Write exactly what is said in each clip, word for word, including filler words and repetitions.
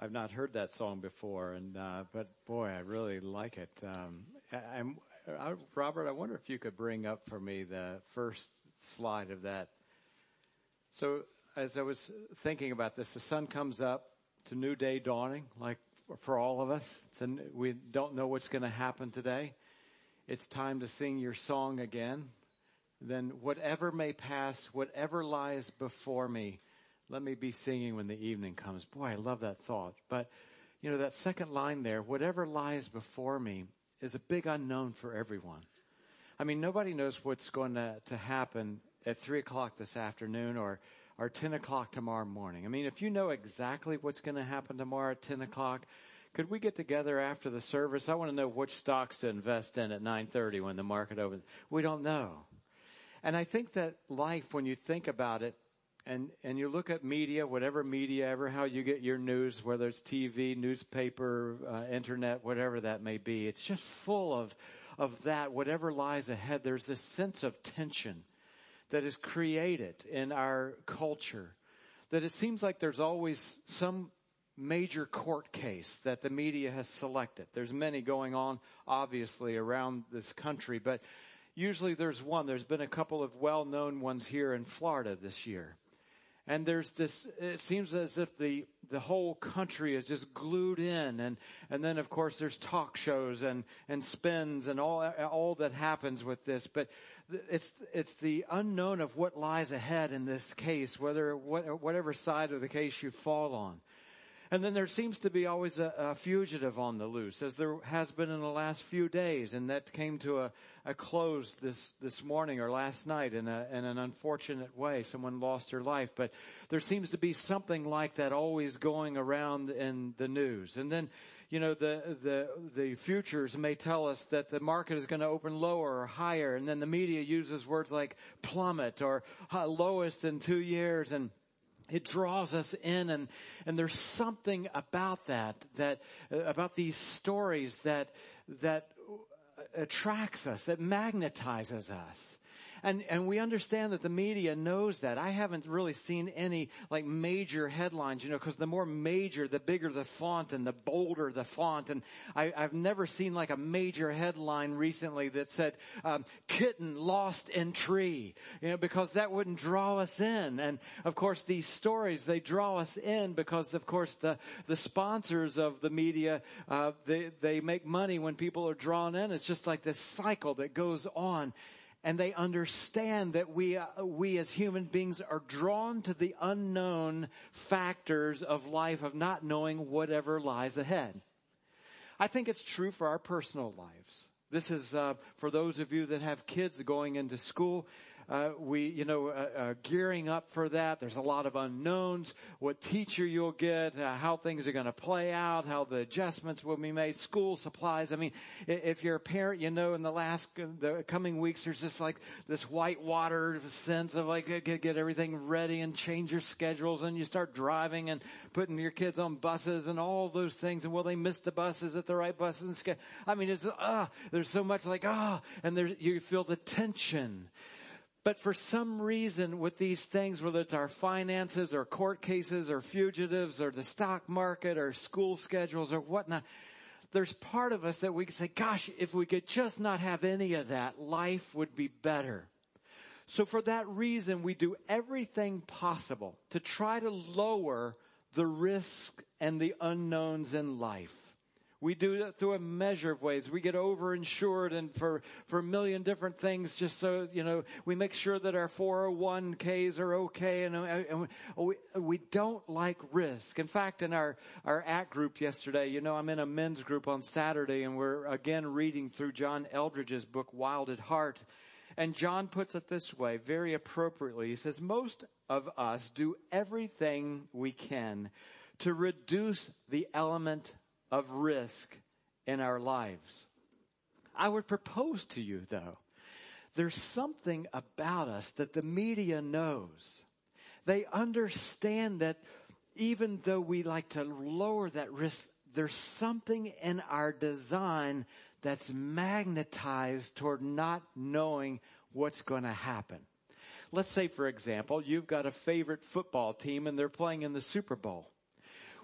I've not heard that song before, and uh, but boy, I really like it. Um, I, I'm, I, Robert, I wonder if you could bring up for me the first slide of that. So as I was thinking about this, the sun comes up. It's a new day dawning, like for all of us. It's a, we don't know what's going to happen today. It's time to sing your song again. Then whatever may pass, whatever lies before me, let me be singing when the evening comes. Boy, I love that thought. But, you know, that second line there, whatever lies before me, is a big unknown for everyone. I mean, nobody knows what's going to, to happen at three o'clock this afternoon or, or ten o'clock tomorrow morning. I mean, if you know exactly what's going to happen tomorrow at ten o'clock, could we get together after the service? I want to know which stocks to invest in at nine thirty when the market opens. We don't know. And I think that life, when you think about it, and and you look at media, whatever media, ever how you get your news, whether it's T V, newspaper, uh, internet, whatever that may be, it's just full of of that. Whatever lies ahead, there's this sense of tension that is created in our culture, that it seems like there's always some major court case that the media has selected. There's many going on, obviously, around this country, but usually there's one. There's been a couple of well-known ones here in Florida this year. And there's this, it seems as if the, the whole country is just glued in. And, and then of course there's talk shows and, and spins and all, all that happens with this. But it's, it's the unknown of what lies ahead in this case, whether, what, whatever side of the case you fall on. And then there seems to be always a, a fugitive on the loose, as there has been in the last few days. And that came to a, a close this, this morning or last night in, a, in an unfortunate way. Someone lost their life. But there seems to be something like that always going around in the news. And then, you know, the, the, the futures may tell us that the market is going to open lower or higher. And then the media uses words like plummet or lowest in two years and it draws us in, and, and there's something about that, that, uh, about these stories that, that attracts us, that magnetizes us. And, and we understand that the media knows that. I haven't really seen any like major headlines, you know, because the more major, the bigger the font and the bolder the font. And I, I've never seen like a major headline recently that said, um, kitten lost in tree, you know, because that wouldn't draw us in. And of course, these stories, they draw us in because of course the, the sponsors of the media, uh, they, they make money when people are drawn in. It's just like this cycle that goes on. And they understand that we uh, we as human beings are drawn to the unknown factors of life, of not knowing whatever lies ahead. I think it's true for our personal lives. This is uh, for those of you that have kids going into school. Uh, we, you know, uh, uh, gearing up for that. There's a lot of unknowns, what teacher you'll get, uh, how things are going to play out, how the adjustments will be made, school supplies. I mean, if you're a parent, you know, in the last, the coming weeks, there's just like this white water sense of like, get, get everything ready and change your schedules. And you start driving and putting your kids on buses and all those things. And will they miss the buses at the right buses? I mean, it's, uh, there's so much like, ah, oh, and there's, you feel the tension. But for some reason with these things, whether it's our finances or court cases or fugitives or the stock market or school schedules or whatnot, there's part of us that we can say, gosh, if we could just not have any of that, life would be better. So for that reason, we do everything possible to try to lower the risk and the unknowns in life. We do that through a measure of ways. We get overinsured and for, for a million different things just so, you know, we make sure that our four oh one k's are okay. And, and we, we don't like risk. In fact, in our, our A C T group yesterday, you know, I'm in a men's group on Saturday and we're again reading through John Eldridge's book, Wild at Heart. And John puts it this way, very appropriately. He says, most of us do everything we can to reduce the element of risk in our lives. I would propose to you, though, there's something about us that the media knows. They understand that even though we like to lower that risk, there's something in our design that's magnetized toward not knowing what's going to happen. Let's say, for example, you've got a favorite football team and they're playing in the Super Bowl.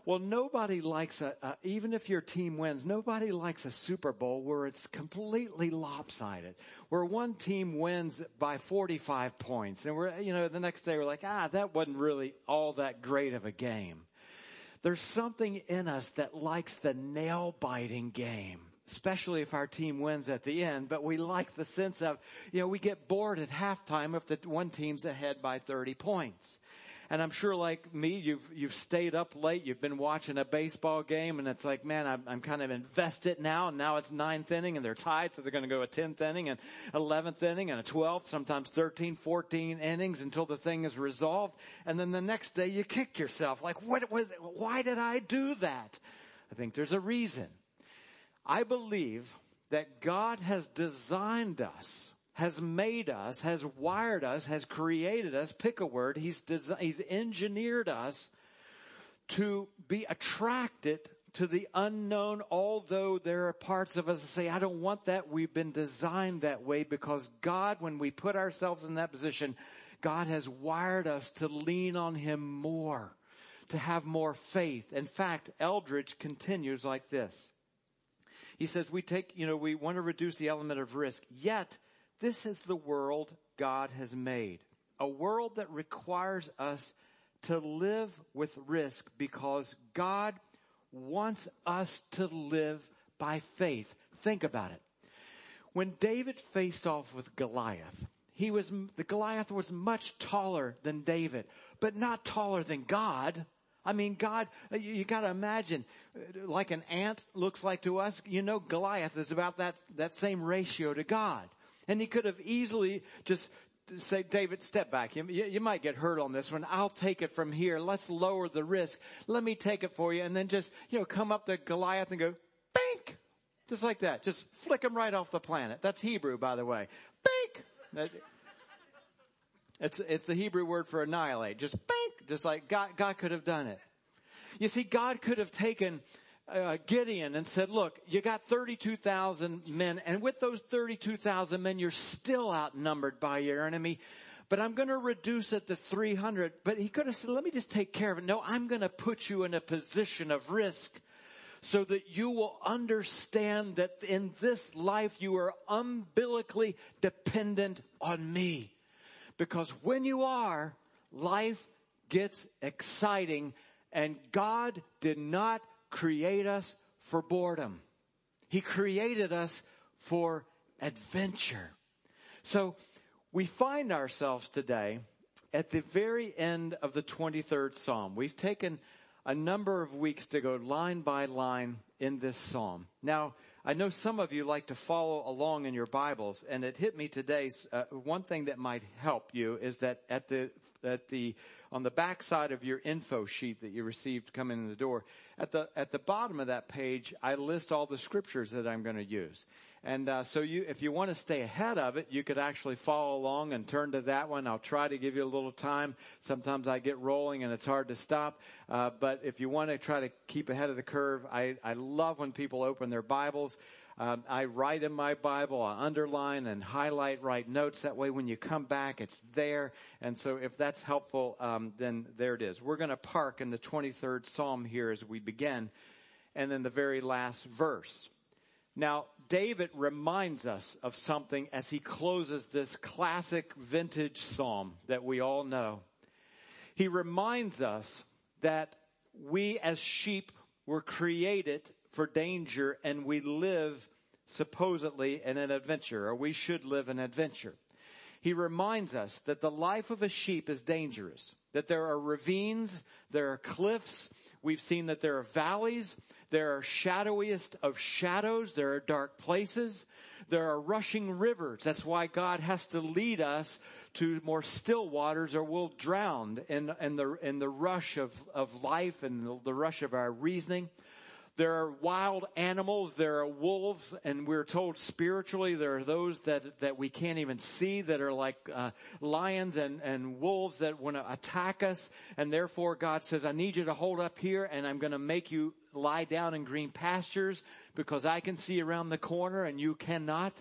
Well, nobody likes a, a, even if your team wins, nobody likes a Super Bowl where it's completely lopsided, where one team wins by forty-five points. And we're, you know, the next day we're like, ah, that wasn't really all that great of a game. There's something in us that likes the nail-biting game, especially if our team wins at the end, but we like the sense of, you know, we get bored at halftime if the one team's ahead by thirty points. And I'm sure, like me, you've you've stayed up late. You've been watching a baseball game, and it's like, man, I'm, I'm kind of invested now. And now it's ninth inning, and they're tied, so they're going to go a tenth inning, and eleventh inning, and a twelfth, sometimes thirteen, fourteen innings until the thing is resolved. And then the next day, you kick yourself, like, what was? Why did I do that? I think there's a reason. I believe that God has designed us, has made us, has wired us, has created us, pick a word, he's desi- he's engineered us to be attracted to the unknown, although there are parts of us that say, I don't want that. We've been designed that way because God, when we put ourselves in that position, God has wired us to lean on him more, to have more faith. In fact, Eldridge continues like this. He says, we take, you know, we want to reduce the element of risk, yet this is the world God has made, a world that requires us to live with risk because God wants us to live by faith. Think about it. When David faced off with Goliath, he was, the Goliath was much taller than David, but not taller than God. I mean, God, you, you got to imagine, like an ant looks like to us, you know, Goliath is about that, that same ratio to God. And he could have easily just say, David, step back. You, you might get hurt on this one. I'll take it from here. Let's lower the risk. Let me take it for you. And then just, you know, come up to Goliath and go, bink, just like that. Just flick him right off the planet. That's Hebrew, by the way. Bink. It's, it's the Hebrew word for annihilate. Just bink, just like God, God could have done it. You see, God could have taken Uh, Gideon and said, look, you got thirty-two thousand men, and with those thirty-two thousand men, you're still outnumbered by your enemy, but I'm going to reduce it to three hundred. But he could have said, let me just take care of it. No, I'm going to put you in a position of risk so that you will understand that in this life, you are umbilically dependent on me. Because when you are, life gets exciting, and God did not create us for boredom. He created us for adventure. So we find ourselves today at the very end of the twenty-third Psalm. We've taken a number of weeks to go line by line in this Psalm. Now, I know some of you like to follow along in your Bibles, and it hit me today. Uh, one thing that might help you is that at the, at the, on the back side of your info sheet that you received coming in the door, at the at the bottom of that page, I list all the scriptures that I'm going to use. And uh, so you, if you want to stay ahead of it, you could actually follow along and turn to that one. I'll try to give you a little time. Sometimes I get rolling and it's hard to stop. Uh, but if you want to try to keep ahead of the curve, I, I love when people open their Bibles. Um, I write in my Bible, I underline and highlight, write notes. That way when you come back, it's there. And so if that's helpful, um, then there it is. We're going to park in the twenty-third Psalm here as we begin. And then the very last verse. Now, David reminds us of something as he closes this classic vintage Psalm that we all know. He reminds us that we as sheep were created for danger, and we live supposedly in an adventure, or we should live an adventure. He reminds us that the life of a sheep is dangerous, that there are ravines, there are cliffs. We've seen that there are valleys, there are shadowiest of shadows, there are dark places, there are rushing rivers. That's why God has to lead us to more still waters, or we'll drown in, in the in the rush of, of life and the, the rush of our reasoning. There are wild animals, there are wolves, and we're told spiritually there are those that, that we can't even see that are like uh, lions and, and wolves that want to attack us. And therefore God says, I need you to hold up here, and I'm going to make you lie down in green pastures because I can see around the corner and you cannot.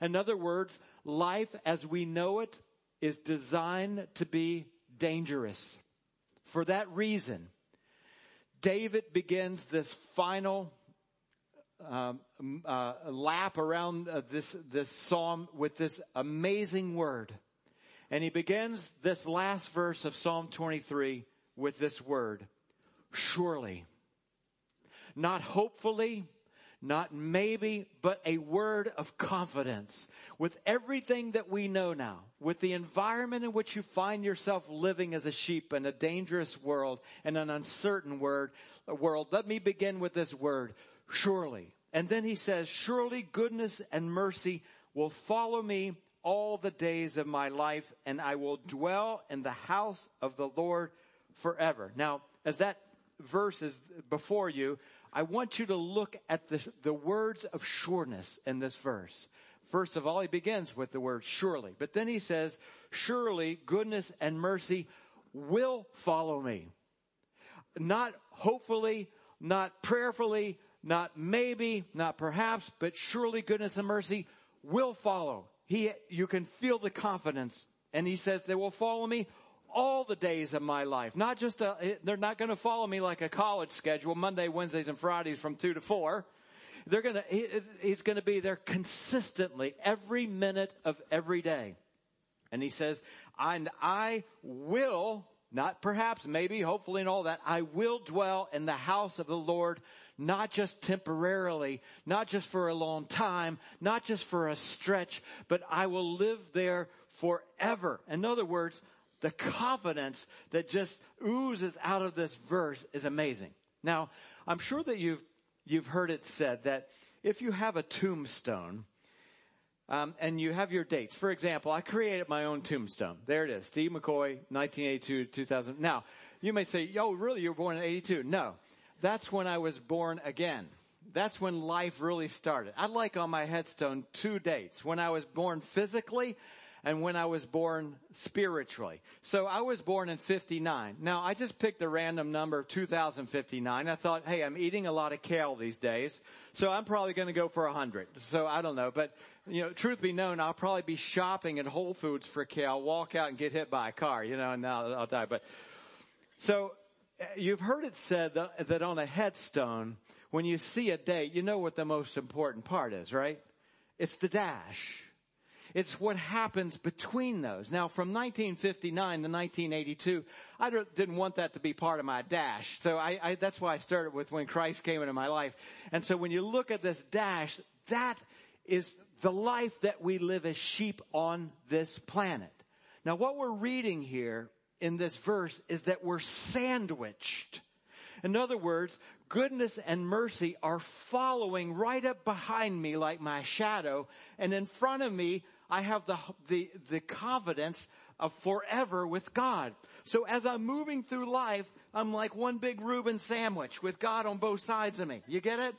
In other words, life as we know it is designed to be dangerous. For that reason, David begins this final um, uh, lap around uh, this, this psalm with this amazing word. And he begins this last verse of Psalm twenty-three with this word, surely. Not hopefully, not maybe, but a word of confidence. With everything that we know now, with the environment in which you find yourself living as a sheep in a dangerous world and an uncertain word, world, let me begin with this word, surely. And then he says, surely goodness and mercy will follow me all the days of my life, and I will dwell in the house of the Lord forever. Now, as that verse is before you, I want you to look at the, the words of sureness in this verse. First of all, he begins with the word surely. But then he says, surely goodness and mercy will follow me. Not hopefully, not prayerfully, not maybe, not perhaps, but surely goodness and mercy will follow. He, you can feel the confidence. And he says, they will follow me all the days of my life. Not just a, they're not going to follow me like a college schedule, Monday, Wednesdays, and Fridays from two to four. They're going to, he, he's going to be there consistently every minute of every day. And he says, and I will, not perhaps, maybe, hopefully, and all that, I will dwell in the house of the Lord, not just temporarily, not just for a long time, not just for a stretch, but I will live there forever. In other words, the confidence that just oozes out of this verse is amazing. Now, I'm sure that you've you've heard it said that if you have a tombstone um, and you have your dates, for example, I created my own tombstone. There it is, Steve McCoy, nineteen eighty-two to two thousand. Now, you may say, "Oh, really? You were born in eighty-two?" No, that's when I was born again. That's when life really started. I'd like on my headstone two dates: when I was born physically, and when I was born spiritually. So I was born in fifty-nine. Now, I just picked a random number, two thousand fifty-nine. I thought, hey, I'm eating a lot of kale these days, so I'm probably going to go for one hundred. So I don't know. But, you know, truth be known, I'll probably be shopping at Whole Foods for kale, walk out and get hit by a car, you know, and I'll, I'll die. But so you've heard it said that, that on a headstone, when you see a date, you know what the most important part is, right? It's the dash. It's what happens between those. Now, from nineteen fifty-nine to nineteen eighty-two, I didn't want that to be part of my dash. So I, I, that's why I started with when Christ came into my life. And so when you look at this dash, that is the life that we live as sheep on this planet. Now, what we're reading here in this verse is that we're sandwiched. In other words, goodness and mercy are following right up behind me like my shadow. And in front of me, I have the, the, the confidence of forever with God. So as I'm moving through life, I'm like one big Reuben sandwich with God on both sides of me. You get it?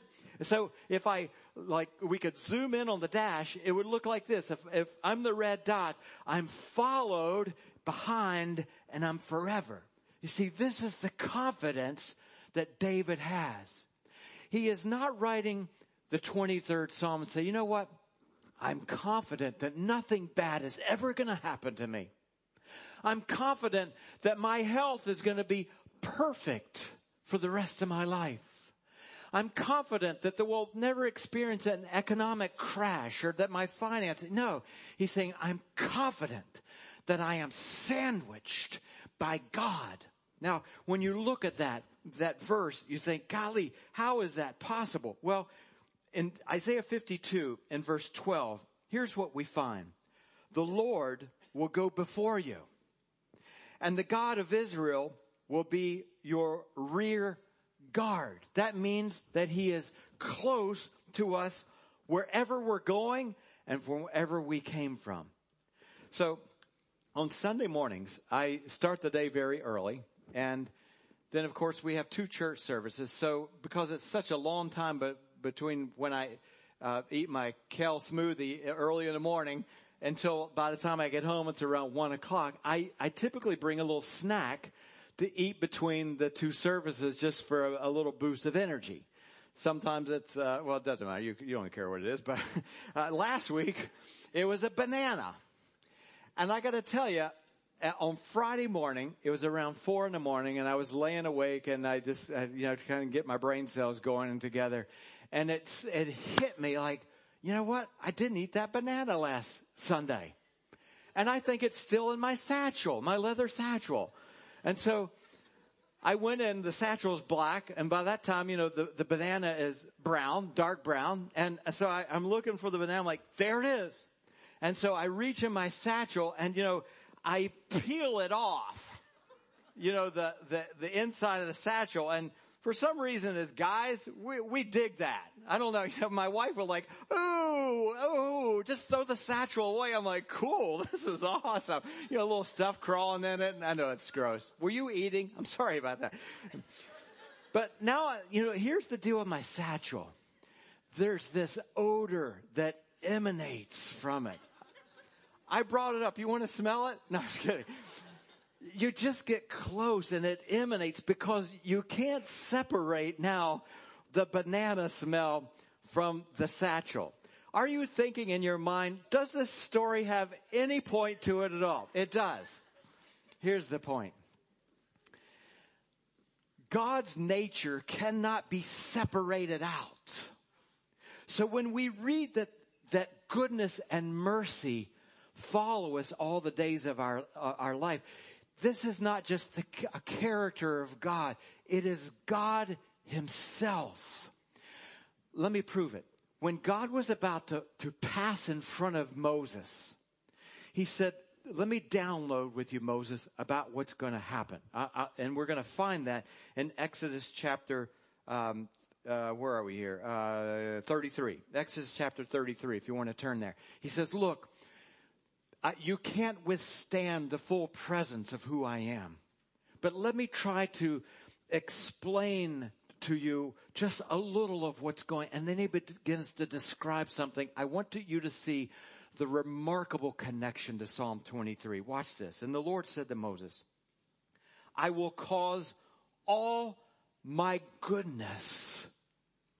So if I, like, we could zoom in on the dash, it would look like this. If, if I'm the red dot, I'm followed behind and I'm forever. You see, this is the confidence that David has. He is not writing the twenty-third Psalm and say, you know what? I'm confident that nothing bad is ever going to happen to me. I'm confident that my health is going to be perfect for the rest of my life. I'm confident that the world never experience an economic crash or that my finances. No, he's saying, I'm confident that I am sandwiched by God. Now, when you look at that, that verse, you think, golly, how is that possible? Well, in Isaiah fifty-two and verse twelve, here's what we find. The Lord will go before you, and the God of Israel will be your rear guard. That means that he is close to us wherever we're going and from wherever we came from. So on Sunday mornings, I start the day very early, and then, of course, we have two church services. So because it's such a long time but between when I uh, eat my kale smoothie early in the morning until by the time I get home, it's around one o'clock. I, I typically bring a little snack to eat between the two services just for a, a little boost of energy. Sometimes it's, uh, well, it doesn't matter. You, you don't care what it is. But uh, last week, it was a banana. And I got to tell you, on Friday morning, it was around four in the morning, and I was laying awake, and I just, I, you know, trying to get my brain cells going together. And it's, it hit me like, you know what? I didn't eat that banana last Sunday. And I think it's still in my satchel, my leather satchel. And so I went in, the satchel's black, and by that time, you know, the, the banana is brown, dark brown. And so I, I'm looking for the banana. I'm like, there it is. And so I reach in my satchel, and, you know, I peel it off, you know, the, the, the inside of the satchel. And for some reason, as guys, we, we dig that. I don't know. You know, my wife was like, ooh, ooh, just throw the satchel away. I'm like, cool, this is awesome. You know, a little stuff crawling in it. And I know it's gross. Were you eating? I'm sorry about that. But now, you know, here's the deal with my satchel. There's this odor that emanates from it. I brought it up. You want to smell it? No, I'm just kidding. You just get close and it emanates because you can't separate now the banana smell from the satchel. Are you thinking in your mind, does this story have any point to it at all? It does. Here's the point. God's nature cannot be separated out. So when we read that, that goodness and mercy follow us all the days of our uh, our life. This is not just the, a character of God. It is God himself. Let me prove it. When God was about to, to pass in front of Moses, he said, let me download with you, Moses, about what's going to happen. I, I, and we're going to find that in Exodus chapter, um, uh, where are we here? Uh, thirty-three. Exodus chapter thirty-three, if you want to turn there. He says, look. I, you can't withstand the full presence of who I am. But let me try to explain to you just a little of what's going on. And then he begins to describe something. I want to, you to see the remarkable connection to Psalm twenty-three. Watch this. And the Lord said to Moses, I will cause all my goodness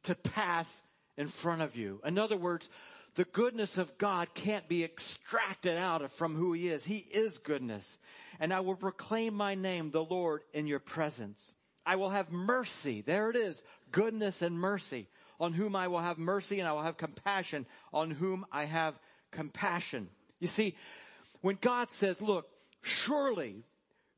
to pass in front of you. In other words, the goodness of God can't be extracted out of from who he is. He is goodness. And I will proclaim my name, the Lord, in your presence. I will have mercy. There it is. Goodness and mercy on whom I will have mercy, and I will have compassion on whom I have compassion. You see, when God says, look, surely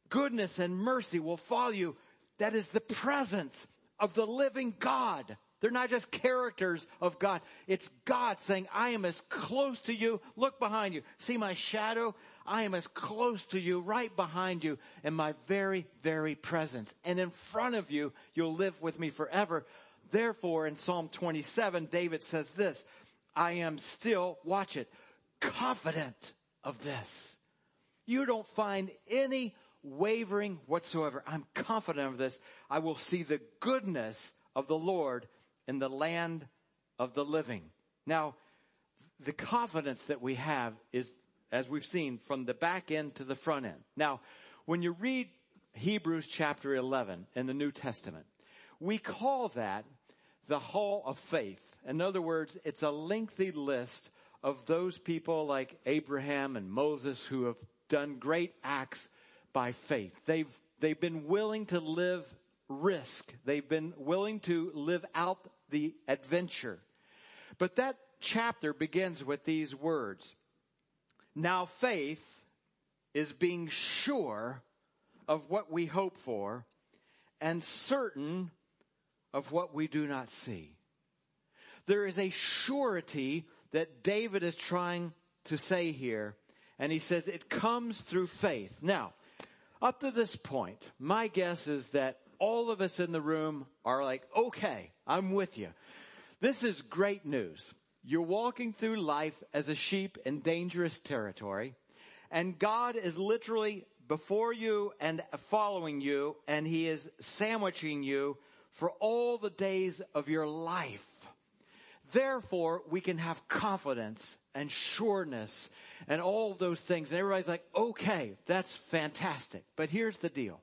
goodness and mercy will follow you, that is the presence of the living God. They're not just characters of God. It's God saying, I am as close to you. Look behind you. See my shadow? I am as close to you, right behind you, in my very, very presence. And in front of you, you'll live with me forever. Therefore, in Psalm twenty-seven, David says this, I am still, watch it, confident of this. You don't find any wavering whatsoever. I'm confident of this. I will see the goodness of the Lord in the land of the living. Now, the confidence that we have is, as we've seen, from the back end to the front end. Now, when you read Hebrews chapter eleven in the New Testament, we call that the hall of faith. In other words, it's a lengthy list of those people like Abraham and Moses who have done great acts by faith. They've, they've been willing to live risk. They've been willing to live out the adventure. But that chapter begins with these words. Now faith is being sure of what we hope for and certain of what we do not see. There is a surety that David is trying to say here, and he says it comes through faith. Now, up to this point, my guess is that all of us in the room are like, okay, I'm with you. This is great news. You're walking through life as a sheep in dangerous territory, and God is literally before you and following you, and he is sandwiching you for all the days of your life. Therefore, we can have confidence and sureness and all those things. And everybody's like, okay, that's fantastic. But here's the deal.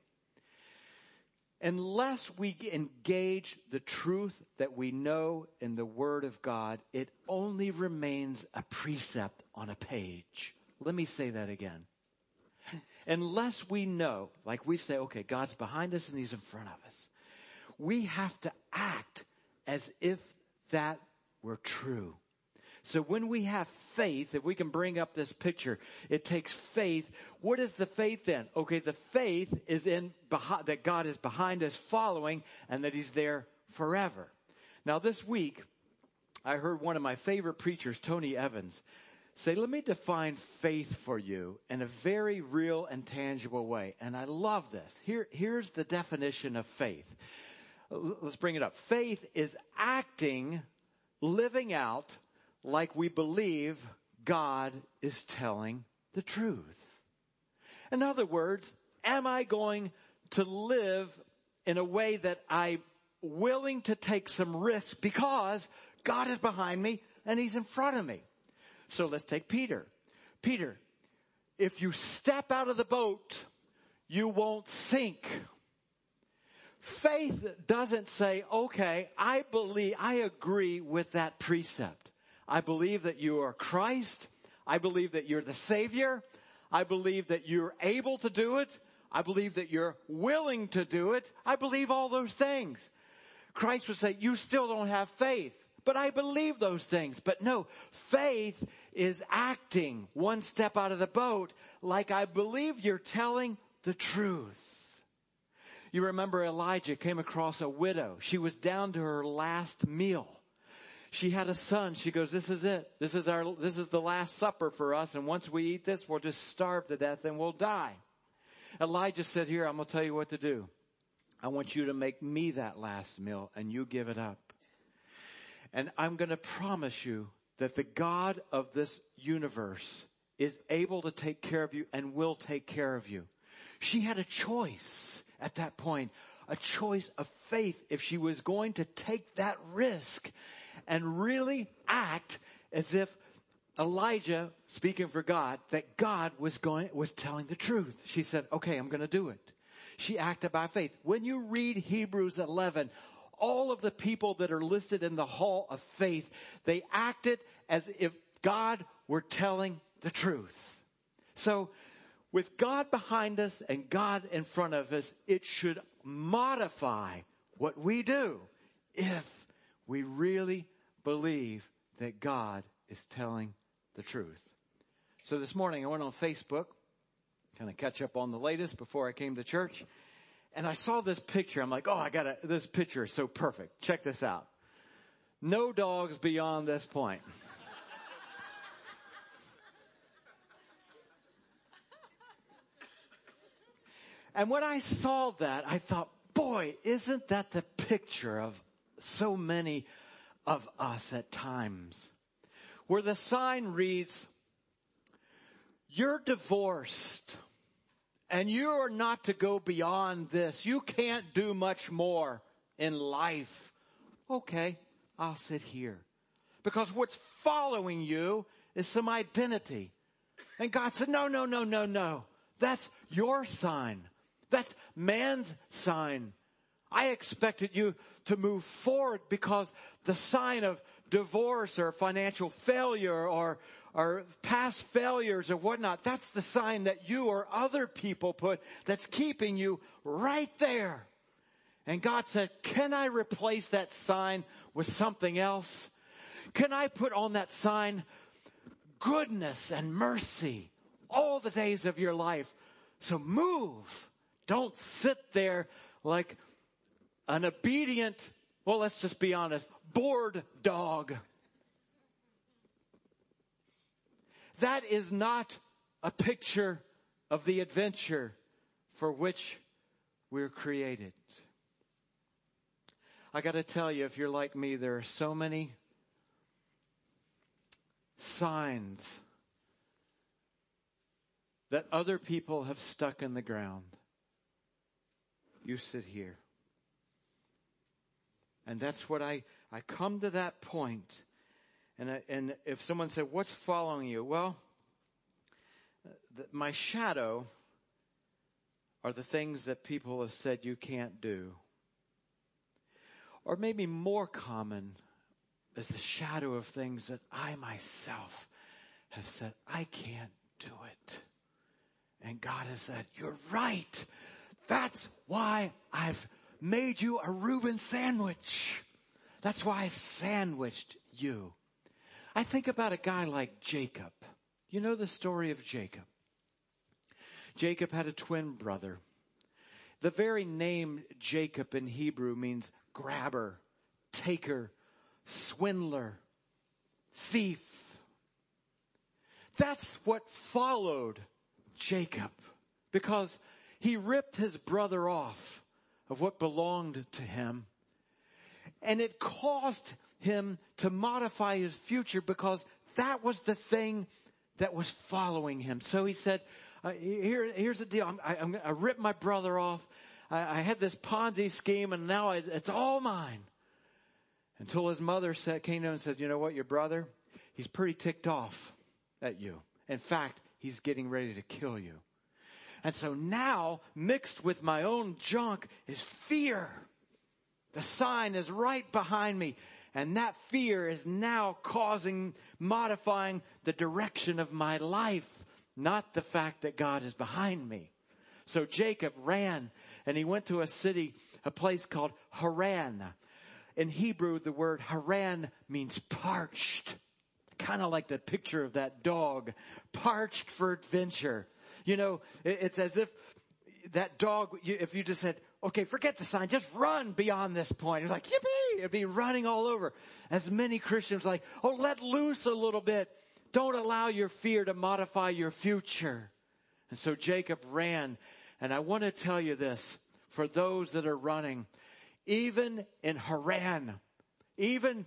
Unless we engage the truth that we know in the Word of God, it only remains a precept on a page. Let me say that again. unless we know, like we say, okay, God's behind us and he's in front of us, we have to act as if that were true. So when we have faith, if we can bring up this picture, it takes faith. What is the faith then? Okay, the faith is in behind, that God is behind us following and that he's there forever. Now this week, I heard one of my favorite preachers, Tony Evans, say, let me define faith for you in a very real and tangible way. And I love this. Here, here's the definition of faith. Let's bring it up. Faith is acting, living out, like we believe God is telling the truth. In other words, am I going to live in a way that I'm willing to take some risk because God is behind me and he's in front of me? So let's take Peter. Peter, if you step out of the boat, you won't sink. Faith doesn't say, okay, I believe, I agree with that precept. I believe that you are Christ. I believe that you're the Savior. I believe that you're able to do it. I believe that you're willing to do it. I believe all those things. Christ would say, you still don't have faith, but I believe those things. But no, faith is acting one step out of the boat like I believe you're telling the truth. You remember Elijah came across a widow. She was down to her last meal. She had a son. She goes, this is it. This is our, this is the last supper for us. And once we eat this, we'll just starve to death and we'll die. Elijah said, here, I'm going to tell you what to do. I want you to make me that last meal and you give it up. And I'm going to promise you that the God of this universe is able to take care of you and will take care of you. She had a choice at that point, a choice of faith if she was going to take that risk and really act as if Elijah, speaking for God, that God was going, was telling the truth. She said, okay, I'm going to do it. She acted by faith. When you read Hebrews eleven, all of the people that are listed in the hall of faith, they acted as if God were telling the truth. So with God behind us and God in front of us, it should modify what we do if we really believe that God is telling the truth. So this morning I went on Facebook, kind of catch up on the latest before I came to church, and I saw this picture. I'm like, oh, I got this picture is so perfect. Check this out. No dogs beyond this point. And when I saw that, I thought, boy, isn't that the picture of so many of us at times, where the sign reads, you're divorced and you are not to go beyond this. You can't do much more in life. Okay, I'll sit here because what's following you is some identity. And God said, no, no, no, no, no. That's your sign. That's man's sign. I expected you to move forward because the sign of divorce or financial failure or, or past failures or whatnot, that's the sign that you or other people put that's keeping you right there. And God said, can I replace that sign with something else? Can I put on that sign goodness and mercy all the days of your life? So move. Don't sit there like an obedient, well, let's just be honest, bored dog. That is not a picture of the adventure for which we're created. I got to tell you, if you're like me, there are so many signs that other people have stuck in the ground. You sit here. And that's what I, I come to that point. And I, and if someone said, what's following you? Well, the, my shadow are the things that people have said you can't do. Or maybe more common is the shadow of things that I myself have said, I can't do it. And God has said, you're right. That's why I've made you a Reuben sandwich. That's why I've sandwiched you. I think about a guy like Jacob. You know the story of Jacob. Jacob had a twin brother. The very name Jacob in Hebrew means grabber, taker, swindler, thief. That's what followed Jacob, because he ripped his brother off of what belonged to him. And it caused him to modify his future, because that was the thing that was following him. So he said, uh, here, here's the deal. I'm, I, I'm, I ripped my brother off. I, I had this Ponzi scheme, and now I, it's all mine. Until his mother said, came to him and said, you know what, your brother, he's pretty ticked off at you. In fact, he's getting ready to kill you. And so now, mixed with my own junk is fear. The sign is right behind me. And that fear is now causing, modifying the direction of my life, not the fact that God is behind me. So Jacob ran, and he went to a city, a place called Haran. In Hebrew, the word Haran means parched. Kind of like the picture of that dog, parched for adventure. You know, it's as if that dog, if you just said, okay, forget the sign, just run beyond this point. It's like, yippee, it'd be running all over. As many Christians like, oh, let loose a little bit. Don't allow your fear to modify your future. And so Jacob ran. And I want to tell you this, for those that are running, even in Haran, even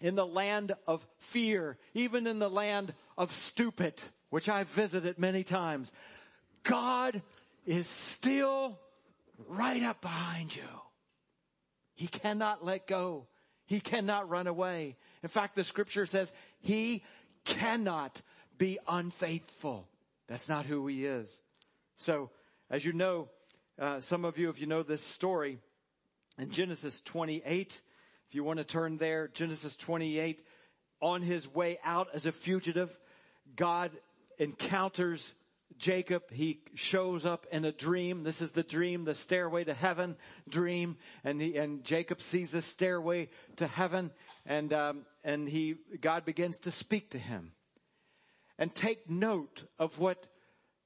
in the land of fear, even in the land of stupid, which I've visited many times, God is still right up behind you. He cannot let go. He cannot run away. In fact, the scripture says he cannot be unfaithful. That's not who he is. So, as you know, uh, some of you, if you know this story, in Genesis twenty-eight, if you want to turn there, Genesis twenty-eight, on his way out as a fugitive, God encounters Jacob. He shows up in a dream. This is the dream, the stairway to heaven dream. And he, and Jacob sees the stairway to heaven, and um, and he God begins to speak to him. And take note of what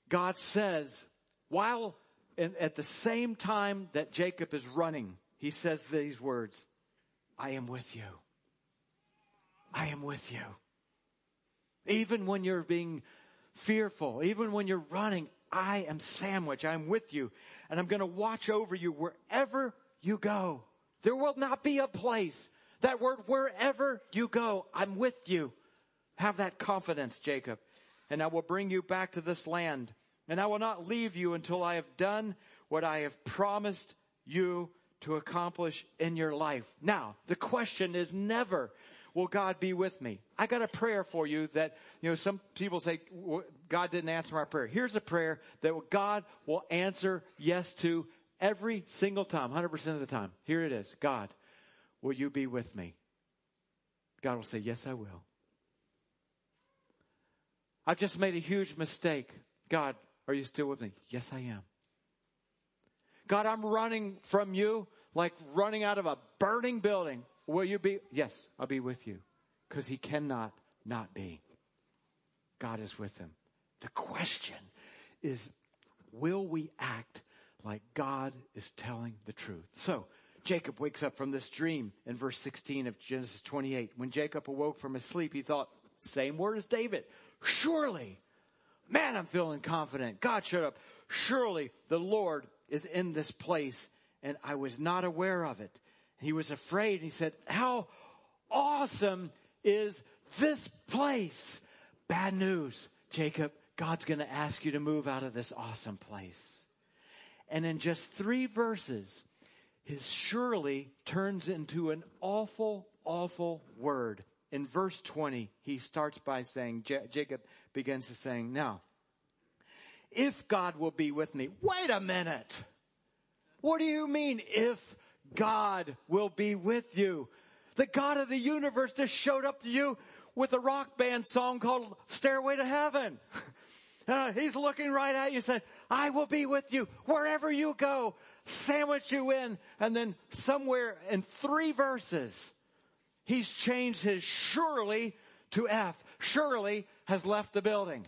God says while in, at the same time that Jacob is running. He says these words, I am with you. I am with you. Even when you're being fearful, even when you're running, I am sandwiched. I'm with you, and I'm going to watch over you wherever you go. There will not be a place. That word, wherever you go, I'm with you. Have that confidence, Jacob. And I will bring you back to this land, and I will not leave you until I have done what I have promised you to accomplish in your life. Now, the question is never, will God be with me? I got a prayer for you that, you know, some people say, God didn't answer my prayer. Here's a prayer that God will answer yes to every single time, one hundred percent of the time. Here it is. God, will you be with me? God will say, yes, I will. I've just made a huge mistake. God, are you still with me? Yes, I am. God, I'm running from you like running out of a burning building. Will you be? Yes, I'll be with you. Because he cannot not be. God is with him. The question is, will we act like God is telling the truth? So, Jacob wakes up from this dream in verse sixteen of Genesis twenty-eight. When Jacob awoke from his sleep, he thought, same word as David. Surely, man, I'm feeling confident. God showed up. Surely the Lord is in this place, and I was not aware of it. He was afraid. He said, how awesome is this place? Bad news, Jacob. God's going to ask you to move out of this awesome place. And in just three verses, his surely turns into an awful, awful word. In verse twenty, he starts by saying, J- Jacob begins to saying, now, if God will be with me, wait a minute. What do you mean if God will be with you? The God of the universe just showed up to you with a rock band song called Stairway to Heaven. Uh, he's looking right at you and said, I will be with you wherever you go, sandwich you in. And then somewhere in three verses, he's changed his surely to F. Surely has left the building.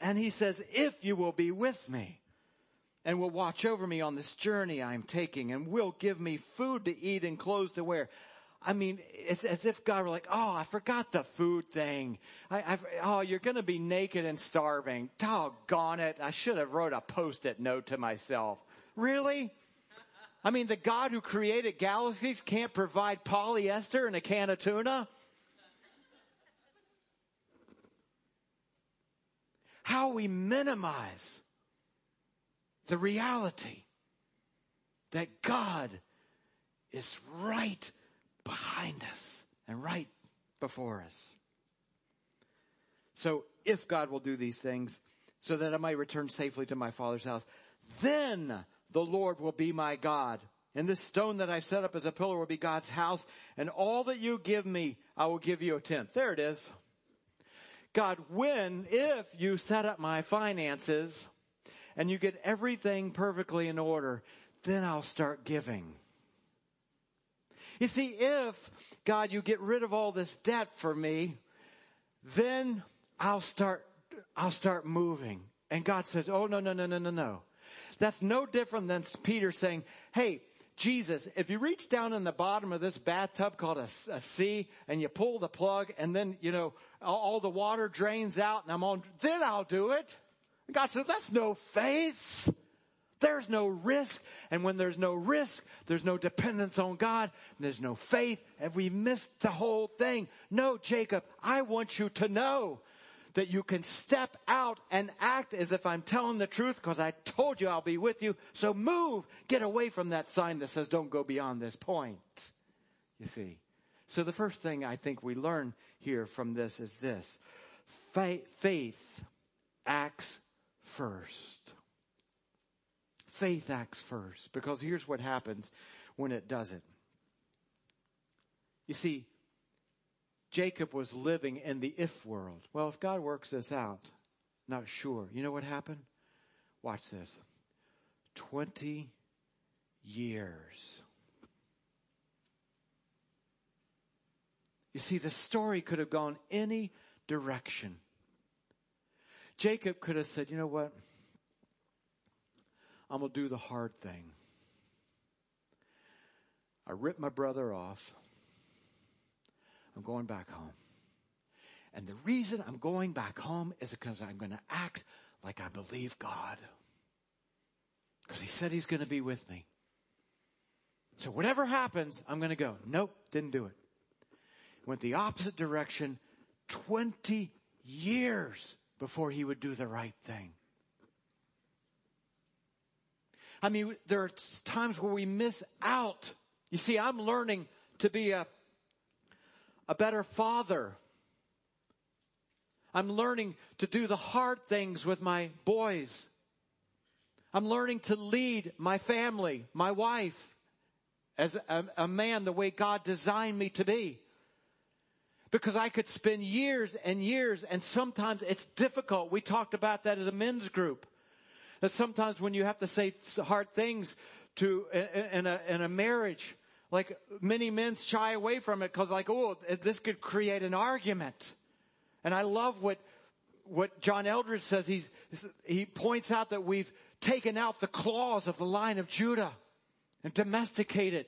And he says, if you will be with me and will watch over me on this journey I'm taking and will give me food to eat and clothes to wear. I mean, it's as if God were like, oh, I forgot the food thing. I, I've, oh, you're going to be naked and starving. Doggone it. I should have wrote a post-it note to myself. Really? I mean, the God who created galaxies can't provide polyester and a can of tuna? How we minimize the reality that God is right behind us and right before us. So if God will do these things so that I might return safely to my Father's house, then the Lord will be my God. And this stone that I've set up as a pillar will be God's house. And all that you give me, I will give you a tenth. There it is. God, when, if you set up my finances and you get everything perfectly in order, then I'll start giving. You see, if, God, you get rid of all this debt for me, then I'll start, I'll start moving. And God says, oh, no, no, no, no, no, no. That's no different than Peter saying, hey, Jesus, if you reach down in the bottom of this bathtub called a, a sea and you pull the plug and then, you know, all, all the water drains out and I'm on, then I'll do it. And God says, that's no faith. There's no risk. And when there's no risk, there's no dependence on God. And there's no faith. And we missed the whole thing. No, Jacob, I want you to know that you can step out and act as if I'm telling the truth because I told you I'll be with you. So move. Get away from that sign that says don't go beyond this point. You see. So the first thing I think we learn here from this is this. Faith, faith acts first. Faith acts first, because here's what happens when it does it. You see, Jacob was living in the if world. Well, if God works this out, not sure. You know what happened? Watch this. Twenty years. You see, the story could have gone any direction. Jacob could have said, you know what? I'm going to do the hard thing. I ripped my brother off. I'm going back home. And the reason I'm going back home is because I'm going to act like I believe God. Because he said he's going to be with me. So whatever happens, I'm going to go. Nope, didn't do it. Went the opposite direction twenty years before he would do the right thing. I mean, there are times where we miss out. You see, I'm learning to be a, a better father. I'm learning to do the hard things with my boys. I'm learning to lead my family, my wife, as a, a man the way God designed me to be. Because I could spend years and years, and sometimes it's difficult. We talked about that as a men's group. That sometimes when you have to say hard things to in a, in a marriage, like many men shy away from it because like, oh, this could create an argument. And I love what what John Eldridge says. He's, he points out that we've taken out the claws of the line of Judah and domesticated.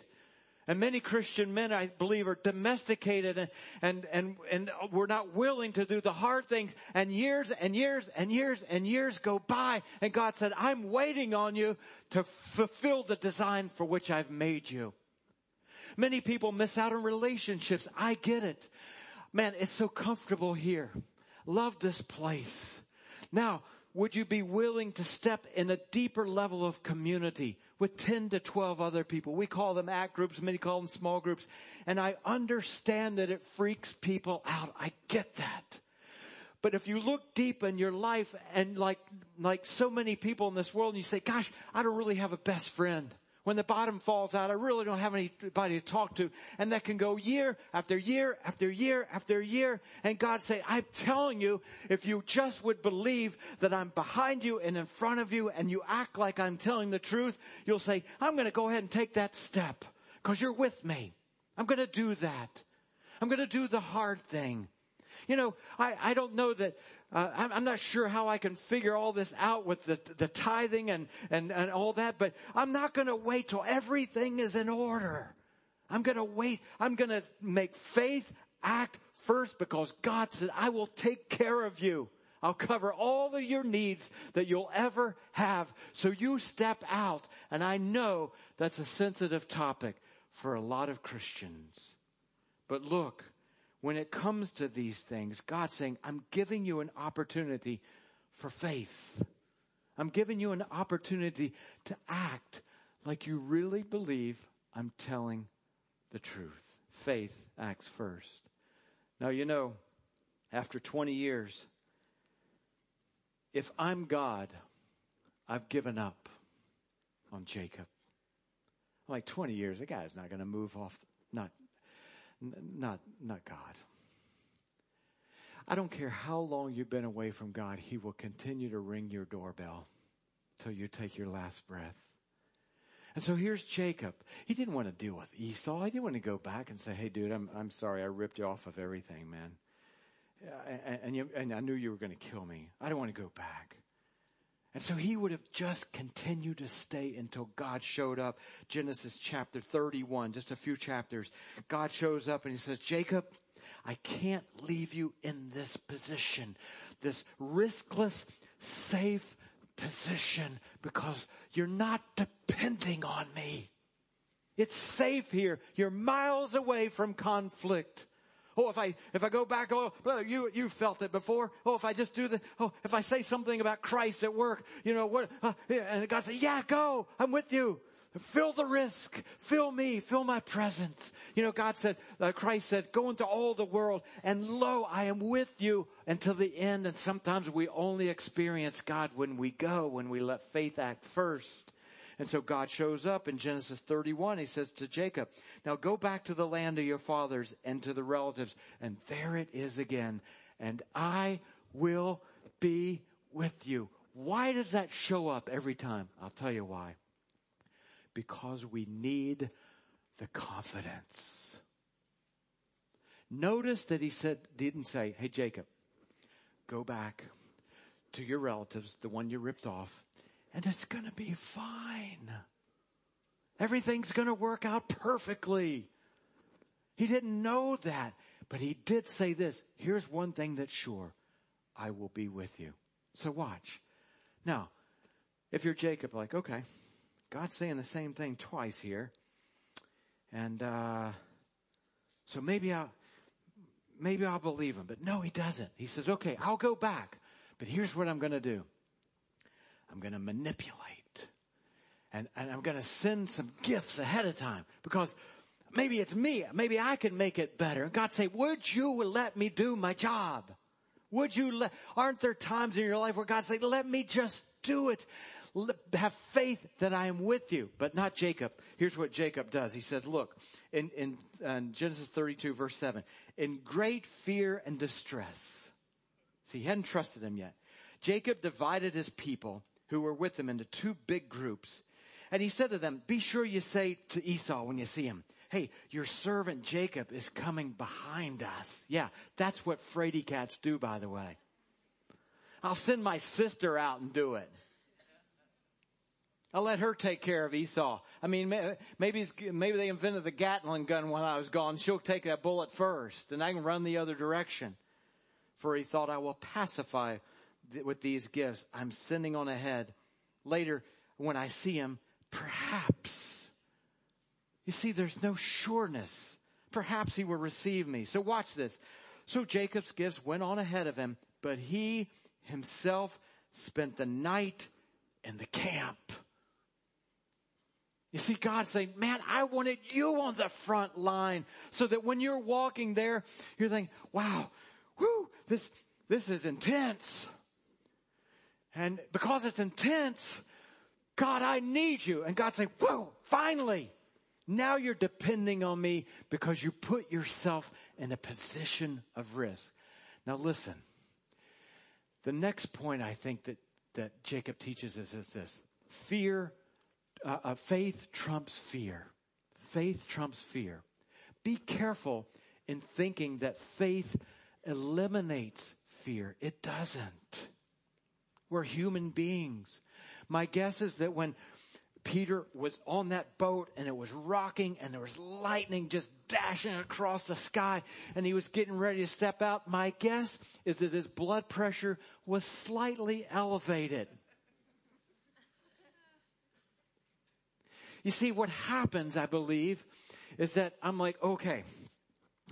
And many Christian men, I believe, are domesticated and, and, and, and we're not willing to do the hard things. And years and years and years and years go by. And God said, I'm waiting on you to fulfill the design for which I've made you. Many people miss out on relationships. I get it. Man, it's so comfortable here. Love this place. Now, would you be willing to step in a deeper level of community? With ten to twelve other people. We call them act groups. Many call them small groups. And I understand that it freaks people out. I get that. But if you look deep in your life and like, like so many people in this world and you say, gosh, I don't really have a best friend. when the bottom falls out, I really don't have anybody to talk to. And that can go year after year after year after year. And God say, I'm telling you, if you just would believe that I'm behind you and in front of you and you act like I'm telling the truth, you'll say, I'm going to go ahead and take that step because you're with me. I'm going to do that. I'm going to do the hard thing. You know, I, I don't know that, uh, I'm, I'm not sure how I can figure all this out with the, the tithing and, and, and all that, but I'm not going to wait till everything is in order. I'm going to wait. I'm going to make faith act first because God said, I will take care of you. I'll cover all of your needs that you'll ever have. So you step out. And I know that's a sensitive topic for a lot of Christians. But look. When it comes to these things, God's saying, I'm giving you an opportunity for faith. I'm giving you an opportunity to act like you really believe I'm telling the truth. Faith acts first. Now, you know, after twenty years, if I'm God, I've given up on Jacob. Like twenty years, the guy's not going to move off, not Not, not God. I don't care how long you've been away from God. He will continue to ring your doorbell till you take your last breath. And so here's Jacob. He didn't want to deal with Esau. He didn't want to go back and say, hey, dude, I'm I'm sorry. I ripped you off of everything, man. And, and, you, and I knew you were going to kill me. I don't want to go back. And so he would have just continued to stay until God showed up. Genesis chapter thirty-one, just a few chapters. God shows up and he says, Jacob, I can't leave you in this position, this riskless, safe position, because you're not depending on me. It's safe here. You're miles away from conflict. Oh, if I, if I go back, oh, you, you felt it before. Oh, if I just do the, oh, if I say something about Christ at work, you know what? Uh, and God said, yeah, go. I'm with you. Feel the risk. Feel me. Feel my presence. You know, God said, uh, Christ said, go into all the world and lo, I am with you until the end. And sometimes we only experience God when we go, when we let faith act first. And so God shows up in Genesis thirty-one. He says to Jacob, now go back to the land of your fathers and to the relatives. And there it is again. And I will be with you. Why does that show up every time? I'll tell you why. Because we need the confidence. Notice that he said, didn't say, hey, Jacob, go back to your relatives, the one you ripped off. And it's going to be fine. Everything's going to work out perfectly. He didn't know that, but he did say this. Here's one thing that's sure. I will be with you. So watch. Now, if you're Jacob, like, okay, God's saying the same thing twice here. And uh, so maybe I'll, maybe I'll believe him. But no, he doesn't. He says, okay, I'll go back. But here's what I'm going to do. I'm going to manipulate and, and I'm going to send some gifts ahead of time because maybe it's me. Maybe I can make it better. And God say, would you let me do my job? Would you let, aren't there times in your life where God say, let me just do it. Let, have faith that I am with you, but not Jacob. Here's what Jacob does. He says, look in, in, in Genesis thirty-two, verse seven, in great fear and distress. See, he hadn't trusted him yet. Jacob divided his people who were with him into two big groups. And he said to them, be sure you say to Esau when you see him, hey, your servant Jacob is coming behind us. Yeah, that's what fraidy cats do, by the way. I'll send my sister out and do it. I'll let her take care of Esau. I mean, maybe maybe they invented the Gatling gun while I was gone. She'll take that bullet first, and I can run the other direction. For he thought, I will pacify with these gifts, I'm sending on ahead. Later, when I see him, perhaps. You see, there's no sureness. Perhaps he will receive me. So watch this. So Jacob's gifts went on ahead of him, but he himself spent the night in the camp. You see, God saying, man, I wanted you on the front line so that when you're walking there, you're thinking, wow, whoo, this, this is intense. And because it's intense, God, I need you. And God's like, whoa, finally. Now you're depending on me because you put yourself in a position of risk. Now listen, the next point I think that, that Jacob teaches us is this. Fear, uh, uh, faith trumps fear. Faith trumps fear. Be careful in thinking that faith eliminates fear. It doesn't. We're human beings. My guess is that when Peter was on that boat and it was rocking and there was lightning just dashing across the sky and he was getting ready to step out, my guess is that his blood pressure was slightly elevated. You see, what happens, I believe, is that I'm like, okay,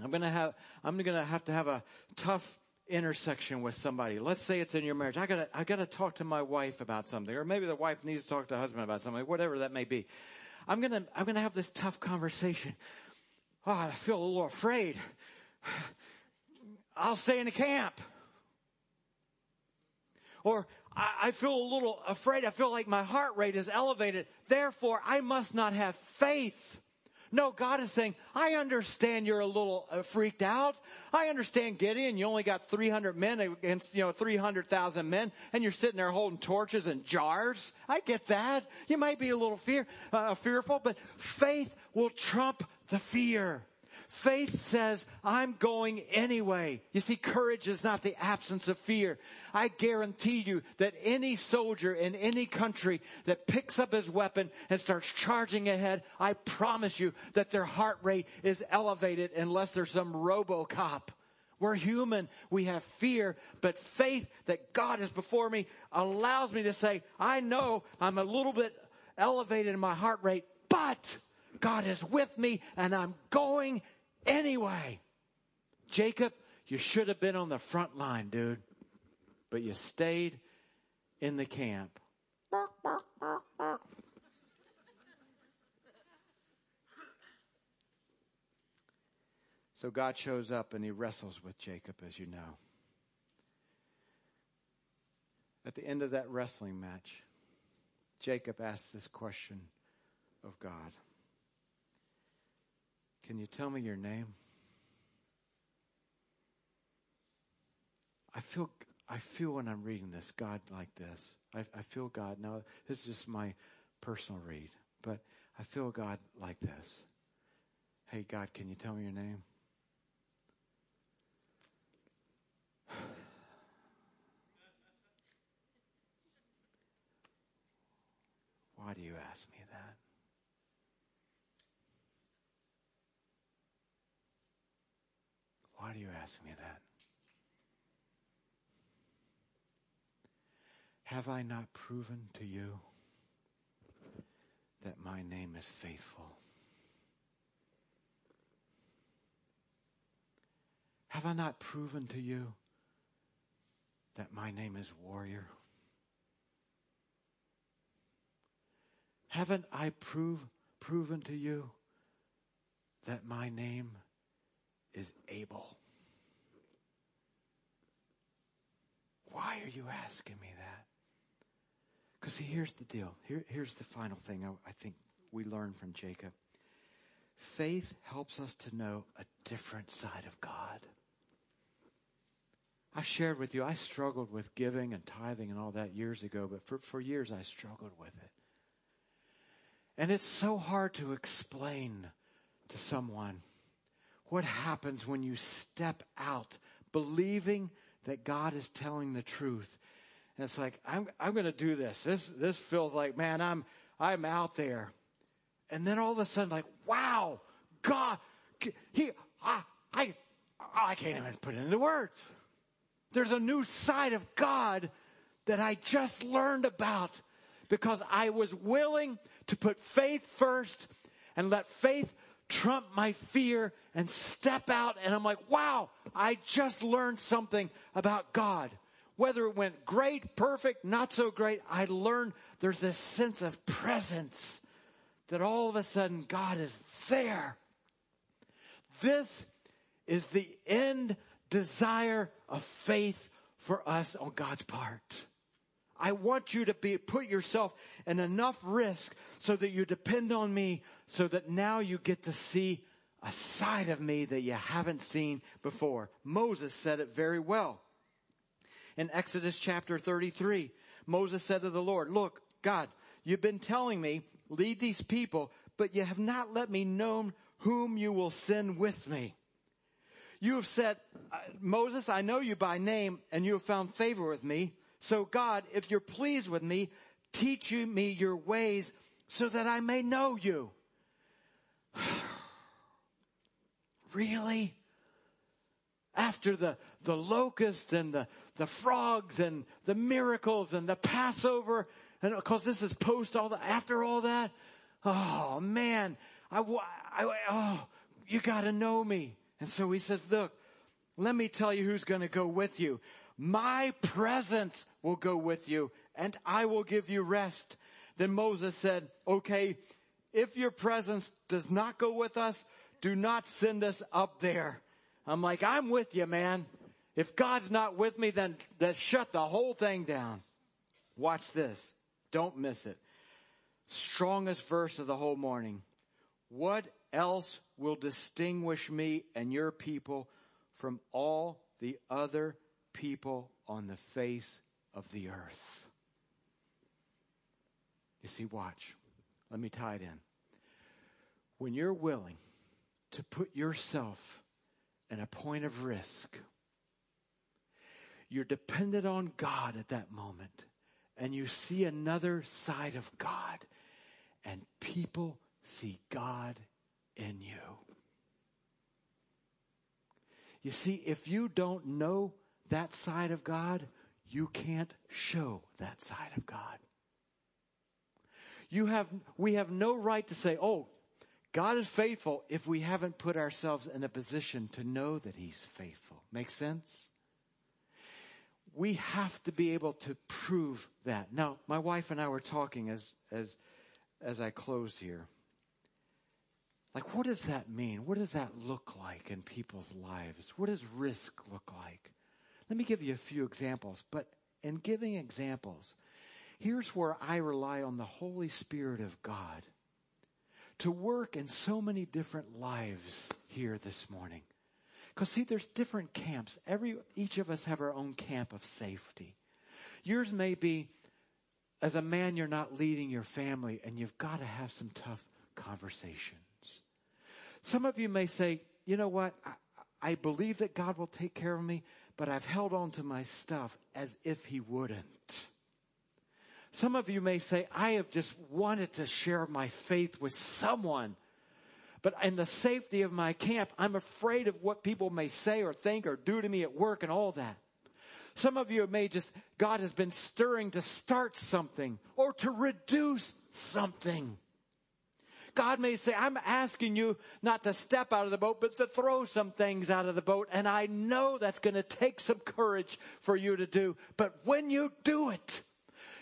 I'm going to have, I'm going to have to have a tough intersection with somebody. Let's say it's in your marriage. I gotta, I gotta talk to my wife about something, or maybe the wife needs to talk to the husband about something, whatever that may be. I'm gonna, I'm gonna have this tough conversation. Oh, I feel a little afraid. I'll stay in the camp. Or I, I feel a little afraid. I feel like my heart rate is elevated. Therefore, I must not have faith. No, God is saying, I understand you're a little freaked out. I understand, Gideon, you only got three hundred men against, you know, three hundred thousand men, and you're sitting there holding torches and jars. I get that. You might be a little fear, uh, fearful, but faith will trump the fear. Faith says, I'm going anyway. You see, courage is not the absence of fear. I guarantee you that any soldier in any country that picks up his weapon and starts charging ahead, I promise you that their heart rate is elevated unless there's some RoboCop. We're human. We have fear, but faith that God is before me allows me to say, I know I'm a little bit elevated in my heart rate, but God is with me and I'm going anyway. Jacob, you should have been on the front line, dude. But you stayed in the camp. So God shows up and he wrestles with Jacob, as you know. At the end of that wrestling match, Jacob asks this question of God. Can you tell me your name? I feel I feel when I'm reading this, God like this. I, I feel God. Now, this is just my personal read, but I feel God like this. Hey, God, can you tell me your name? Why do you ask me that? Why do you ask me that? Have I not proven to you that my name is faithful? Have I not proven to you that my name is warrior? Haven't I prove, proven to you that my name is is able? Why are you asking me that? Because see, here's the deal. Here, here's the final thing I, I think we learn from Jacob. Faith helps us to know a different side of God. I've shared with you, I struggled with giving and tithing and all that years ago, but for, for years I struggled with it. And it's so hard to explain to someone what happens when you step out believing that God is telling the truth. And it's like, I'm I'm going to do this. This this feels like, man, I'm I'm out there. And then all of a sudden, like, wow, God, he I I I can't even put it into words. There's a new side of God that I just learned about because I was willing to put faith first and let faith trump my fear and step out. And I'm like, wow, I just learned something about God. Whether it went great, perfect, not so great, I learned there's this sense of presence that all of a sudden God is there. This is the end desire of faith for us on God's part. I want you to be put yourself in enough risk so that you depend on me, so that now you get to see a side of me that you haven't seen before. Moses said it very well. In Exodus chapter thirty-three, Moses said to the Lord, look, God, you've been telling me, lead these people, but you have not let me know whom you will send with me. You have said, Moses, I know you by name, and you have found favor with me. So God, if you're pleased with me, teach me your ways so that I may know you. Really? After the, the locusts and the, the frogs and the miracles and the Passover, and of course this is post all the, after all that, oh man, I, I, oh, you gotta know me. And so he says, look, let me tell you who's gonna go with you. My presence will go with you and I will give you rest. Then Moses said, okay, if your presence does not go with us, do not send us up there. I'm like, I'm with you, man. If God's not with me, then, then shut the whole thing down. Watch this. Don't miss it. Strongest verse of the whole morning. What else will distinguish me and your people from all the other people on the face of the earth? You see, watch. Let me tie it in. When you're willing to put yourself and a point of risk, you're dependent on God at that moment, and you see another side of God, and people see God in you. You see, if you don't know that side of God, you can't show that side of God. You have, we have no right to say, oh, God is faithful, if we haven't put ourselves in a position to know that he's faithful. Make sense? We have to be able to prove that. Now, my wife and I were talking as as as I closed here. Like, what does that mean? What does that look like in people's lives? What does risk look like? Let me give you a few examples. But in giving examples, here's where I rely on the Holy Spirit of God to work in so many different lives here this morning. Because see, there's different camps. Every, each of us have our own camp of safety. Yours may be, as a man, you're not leading your family, and you've got to have some tough conversations. Some of you may say, you know what, I, I believe that God will take care of me, but I've held on to my stuff as if he wouldn't. Some of you may say, I have just wanted to share my faith with someone, but in the safety of my camp, I'm afraid of what people may say or think or do to me at work and all that. Some of you may just, God has been stirring to start something or to reduce something. God may say, I'm asking you not to step out of the boat, but to throw some things out of the boat. And I know that's going to take some courage for you to do, but when you do it,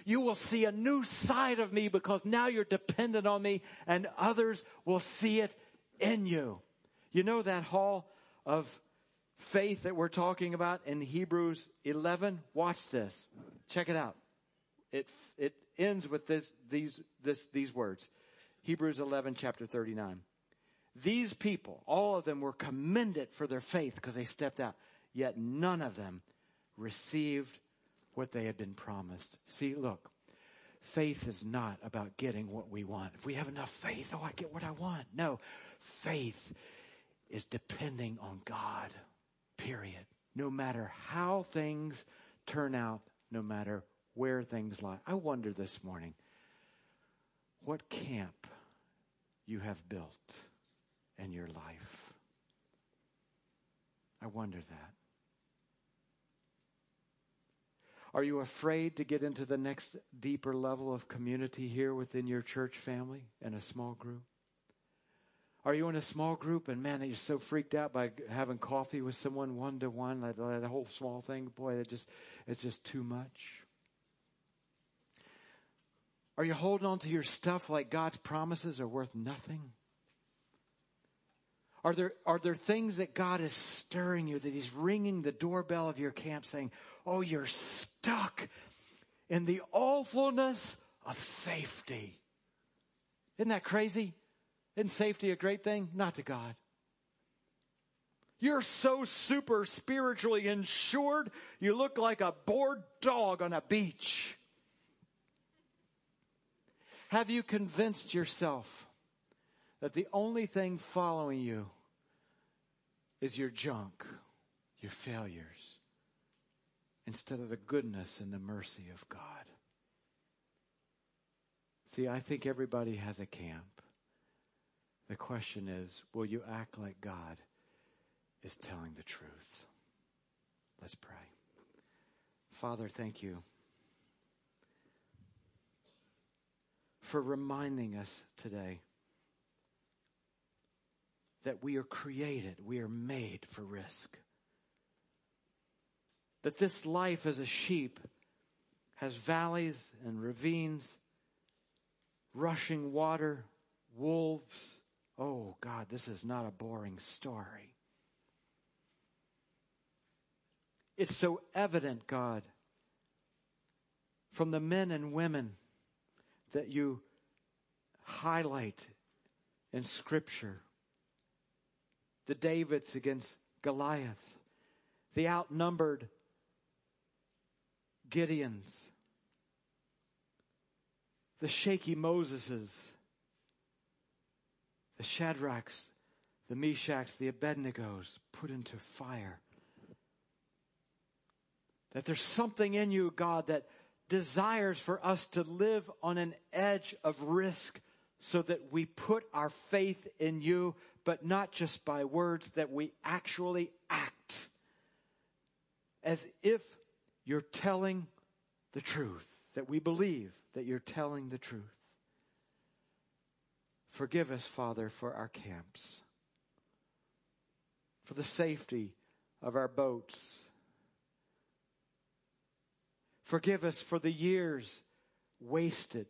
you will see a new side of me, because now you're dependent on me and others will see it in you. You know that hall of faith that we're talking about in Hebrews eleven? Watch this. Check it out. It, it ends with this, these, this, these words. Hebrews eleven, chapter thirty-nine. These people, all of them, were commended for their faith because they stepped out. Yet none of them received what they had been promised. See, look, faith is not about getting what we want. If we have enough faith, oh, I get what I want. No, faith is depending on God, period. No matter how things turn out, no matter where things lie. I wonder this morning, what camp you have built in your life. I wonder that. Are you afraid to get into the next deeper level of community here within your church family and a small group? Are you in a small group and, man, you're so freaked out by having coffee with someone one-to-one, like the whole small thing? Boy, that just it's just too much. Are you holding on to your stuff like God's promises are worth nothing? Are there, are there things that God is stirring you, that he's ringing the doorbell of your camp saying, oh, you're stuck in the awfulness of safety. Isn't that crazy? Isn't safety a great thing? Not to God. You're so super spiritually insured, you look like a bored dog on a beach. Have you convinced yourself that the only thing following you is your junk, your failures, instead of the goodness and the mercy of God? See, I think everybody has a camp. The question is, will you act like God is telling the truth? Let's pray. Father, thank you for reminding us today that we are created, we are made for risk. That this life as a sheep has valleys and ravines, rushing water, wolves. Oh God, this is not a boring story. It's so evident, God, from the men and women that you highlight in Scripture. The Davids against Goliath, the outnumbered Gideons, the shaky Moseses, the Shadrachs, the Meshachs, the Abednegos put into fire. That there's something in you, God, that desires for us to live on an edge of risk so that we put our faith in you, but not just by words, that we actually act as if you're telling the truth, that we believe that you're telling the truth. Forgive us, Father, for our camps, for the safety of our boats. Forgive us for the years wasted,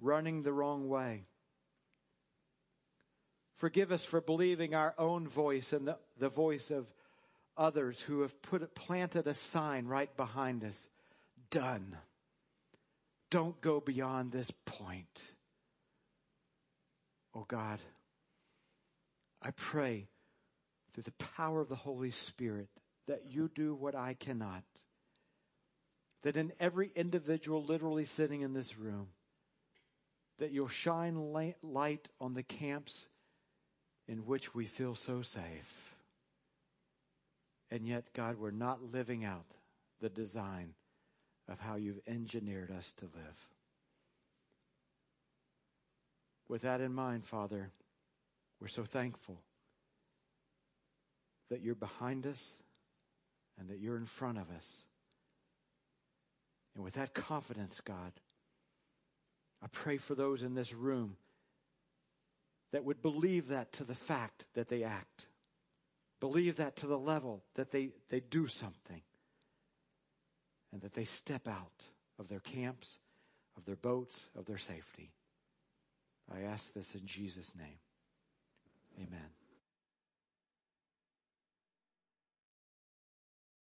running the wrong way. Forgive us for believing our own voice and the, the voice of others who have put planted a sign right behind us. Done. Don't go beyond this point. Oh God, I pray through the power of the Holy Spirit that you do what I cannot. That in every individual literally sitting in this room, that you'll shine light on the camps in which we feel so safe. And yet, God, we're not living out the design of how you've engineered us to live. With that in mind, Father, we're so thankful that you're behind us and that you're in front of us. And with that confidence, God, I pray for those in this room that would believe that to the fact that they act. Believe that to the level that they, they do something. And that they step out of their camps, of their boats, of their safety. I ask this in Jesus' name. Amen.